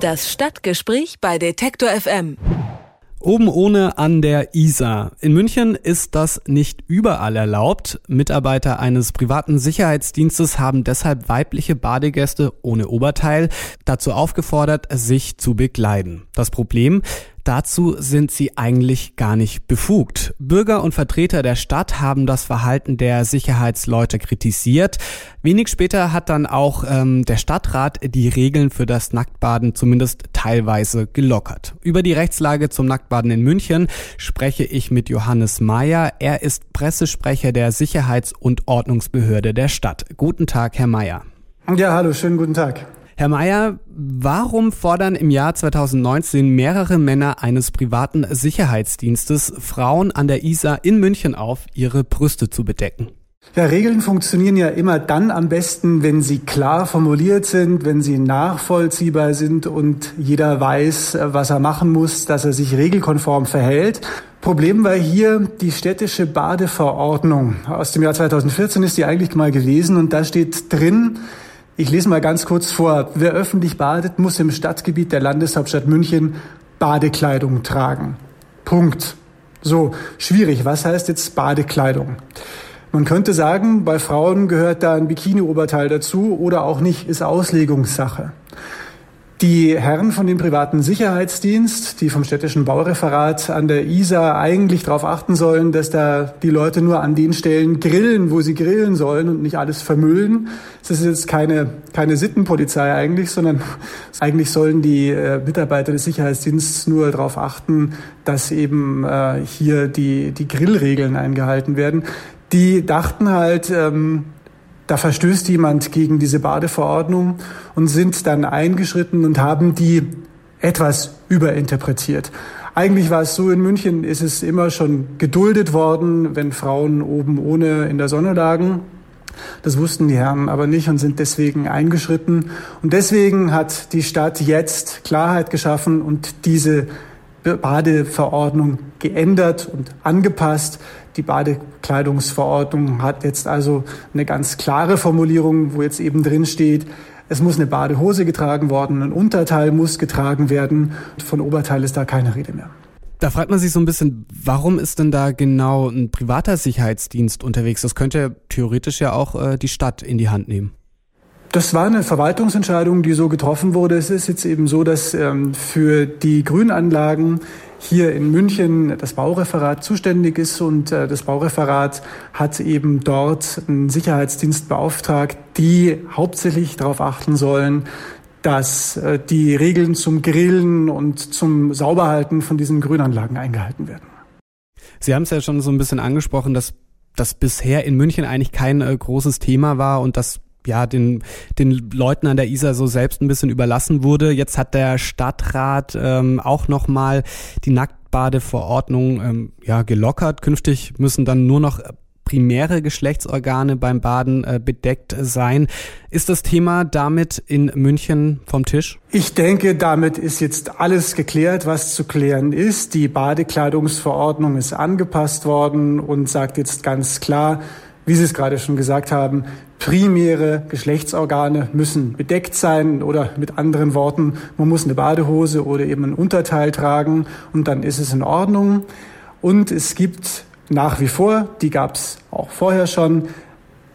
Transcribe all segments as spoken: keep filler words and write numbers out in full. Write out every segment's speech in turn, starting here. Das Stadtgespräch bei Detektor F M. Oben ohne an der Isar. In München ist das nicht überall erlaubt. Mitarbeiter eines privaten Sicherheitsdienstes haben deshalb weibliche Badegäste ohne Oberteil dazu aufgefordert, sich zu bekleiden. Das Problem? Dazu sind sie eigentlich gar nicht befugt. Bürger und Vertreter der Stadt haben das Verhalten der Sicherheitsleute kritisiert. Wenig später hat dann auch ähm, der Stadtrat die Regeln für das Nacktbaden zumindest teilweise gelockert. Über die Rechtslage zum Nacktbaden in München spreche ich mit Johannes Maier. Er ist Pressesprecher der Sicherheits- und Ordnungsbehörde der Stadt. Guten Tag, Herr Maier. Ja, hallo, schönen guten Tag. Herr Maier, warum fordern im Jahr zweitausendneunzehn mehrere Männer eines privaten Sicherheitsdienstes Frauen an der Isar in München auf, ihre Brüste zu bedecken? Ja, Regeln funktionieren ja immer dann am besten, wenn sie klar formuliert sind, wenn sie nachvollziehbar sind und jeder weiß, was er machen muss, dass er sich regelkonform verhält. Problem war hier die städtische Badeverordnung. Aus dem Jahr zweitausendvierzehn ist die eigentlich mal gewesen und da steht drin, ich lese mal ganz kurz vor. Wer öffentlich badet, muss im Stadtgebiet der Landeshauptstadt München Badekleidung tragen. Punkt. So, schwierig. Was heißt jetzt Badekleidung? Man könnte sagen, bei Frauen gehört da ein Bikini-Oberteil dazu oder auch nicht, ist Auslegungssache. Die Herren von dem privaten Sicherheitsdienst, die vom städtischen Baureferat an der Isar eigentlich darauf achten sollen, dass da die Leute nur an den Stellen grillen, wo sie grillen sollen und nicht alles vermüllen. Das ist jetzt keine, keine Sittenpolizei eigentlich, sondern eigentlich sollen die Mitarbeiter des Sicherheitsdienstes nur darauf achten, dass eben äh, hier die, die Grillregeln eingehalten werden. Die dachten halt, ähm, da verstößt jemand gegen diese Badeverordnung und sind dann eingeschritten und haben die etwas überinterpretiert. Eigentlich war es so, in München ist es immer schon geduldet worden, wenn Frauen oben ohne in der Sonne lagen. Das wussten die Herren aber nicht und sind deswegen eingeschritten. Und deswegen hat die Stadt jetzt Klarheit geschaffen und diese Badeverordnung geändert und angepasst. Die Badekleidungsverordnung hat jetzt also eine ganz klare Formulierung, wo jetzt eben drin steht, es muss eine Badehose getragen worden, ein Unterteil muss getragen werden. Von Oberteil ist da keine Rede mehr. Da fragt man sich so ein bisschen, warum ist denn da genau ein privater Sicherheitsdienst unterwegs? Das könnte theoretisch ja auch äh, die Stadt in die Hand nehmen. Das war eine Verwaltungsentscheidung, die so getroffen wurde. Es ist jetzt eben so, dass ähm, für die Grünanlagen hier in München das Baureferat zuständig ist und äh, das Baureferat hat eben dort einen Sicherheitsdienst beauftragt, die hauptsächlich darauf achten sollen, dass äh, die Regeln zum Grillen und zum Sauberhalten von diesen Grünanlagen eingehalten werden. Sie haben es ja schon so ein bisschen angesprochen, dass das bisher in München eigentlich kein äh, großes Thema war und das ja, den, den Leuten an der Isar so selbst ein bisschen überlassen wurde. Jetzt hat der Stadtrat ähm, auch nochmal die Nacktbadeverordnung ähm, ja, gelockert. Künftig müssen dann nur noch primäre Geschlechtsorgane beim Baden äh, bedeckt sein. Ist das Thema damit in München vom Tisch? Ich denke, damit ist jetzt alles geklärt, was zu klären ist. Die Badekleidungsverordnung ist angepasst worden und sagt jetzt ganz klar, wie Sie es gerade schon gesagt haben, primäre Geschlechtsorgane müssen bedeckt sein oder mit anderen Worten, man muss eine Badehose oder eben ein Unterteil tragen und dann ist es in Ordnung. Und es gibt nach wie vor, die gab es auch vorher schon,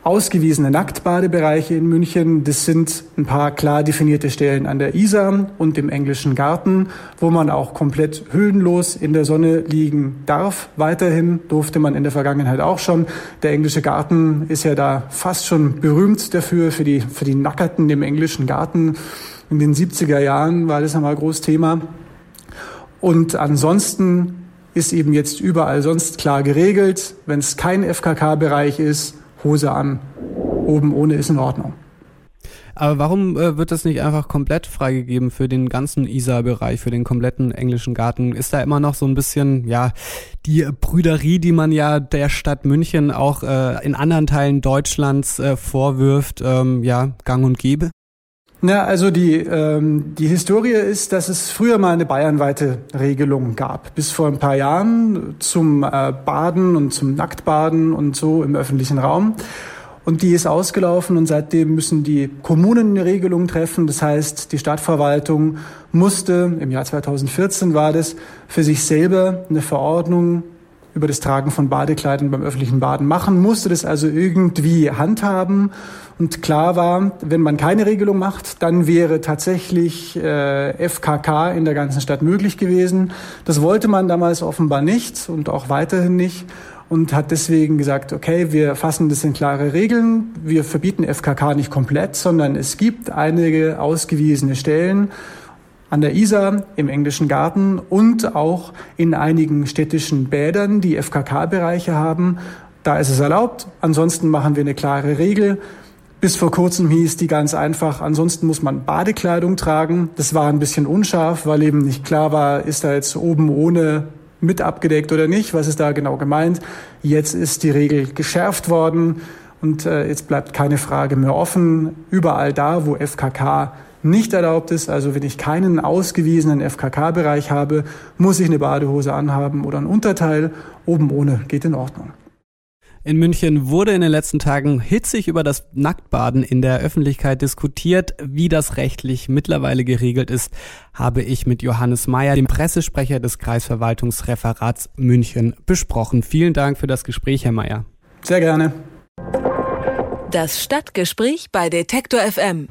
ausgewiesene Nacktbadebereiche in München. Das sind ein paar klar definierte Stellen an der Isar und im Englischen Garten, wo man auch komplett hüllenlos in der Sonne liegen darf. Weiterhin durfte man in der Vergangenheit auch schon. Der Englische Garten ist ja da fast schon berühmt dafür, für die, für die Nackerten im Englischen Garten. In den siebziger Jahren war das einmal großes Thema. Und ansonsten ist eben jetzt überall sonst klar geregelt, wenn es kein F K K-Bereich ist, Hose an, oben ohne ist in Ordnung. Aber warum äh, wird das nicht einfach komplett freigegeben für den ganzen Isar-Bereich, für den kompletten Englischen Garten? Ist da immer noch so ein bisschen, ja, die Brüderie, die man ja der Stadt München auch äh, in anderen Teilen Deutschlands äh, vorwirft, ähm, ja, gang und gäbe? Na, also die, ähm, die Historie ist, dass es früher mal eine bayernweite Regelung gab. Bis vor ein paar Jahren zum äh, Baden und zum Nacktbaden und so im öffentlichen Raum. Und die ist ausgelaufen und seitdem müssen die Kommunen eine Regelung treffen. Das heißt, die Stadtverwaltung musste, im Jahr zweitausendvierzehn war das, für sich selber eine Verordnung über das Tragen von Badekleidern beim öffentlichen Baden machen, musste das also irgendwie handhaben. Und klar war, wenn man keine Regelung macht, dann wäre tatsächlich äh, F K K in der ganzen Stadt möglich gewesen. Das wollte man damals offenbar nicht und auch weiterhin nicht. Und hat deswegen gesagt, okay, wir fassen das in klare Regeln. Wir verbieten F K K nicht komplett, sondern es gibt einige ausgewiesene Stellen an der Isar, im Englischen Garten und auch in einigen städtischen Bädern, die F K K-Bereiche haben. Da ist es erlaubt. Ansonsten machen wir eine klare Regel. Bis vor kurzem hieß die ganz einfach, ansonsten muss man Badekleidung tragen. Das war ein bisschen unscharf, weil eben nicht klar war, ist da jetzt oben ohne mit abgedeckt oder nicht, was ist da genau gemeint. Jetzt ist die Regel geschärft worden und äh, jetzt bleibt keine Frage mehr offen. Überall da, wo F K K nicht erlaubt ist, also wenn ich keinen ausgewiesenen F K K-Bereich habe, muss ich eine Badehose anhaben oder ein Unterteil. Oben ohne geht in Ordnung. In München wurde in den letzten Tagen hitzig über das Nacktbaden in der Öffentlichkeit diskutiert. Wie das rechtlich mittlerweile geregelt ist, habe ich mit Johannes Maier, dem Pressesprecher des Kreisverwaltungsreferats München, besprochen. Vielen Dank für das Gespräch, Herr Maier. Sehr gerne. Das Stadtgespräch bei Detektor F M.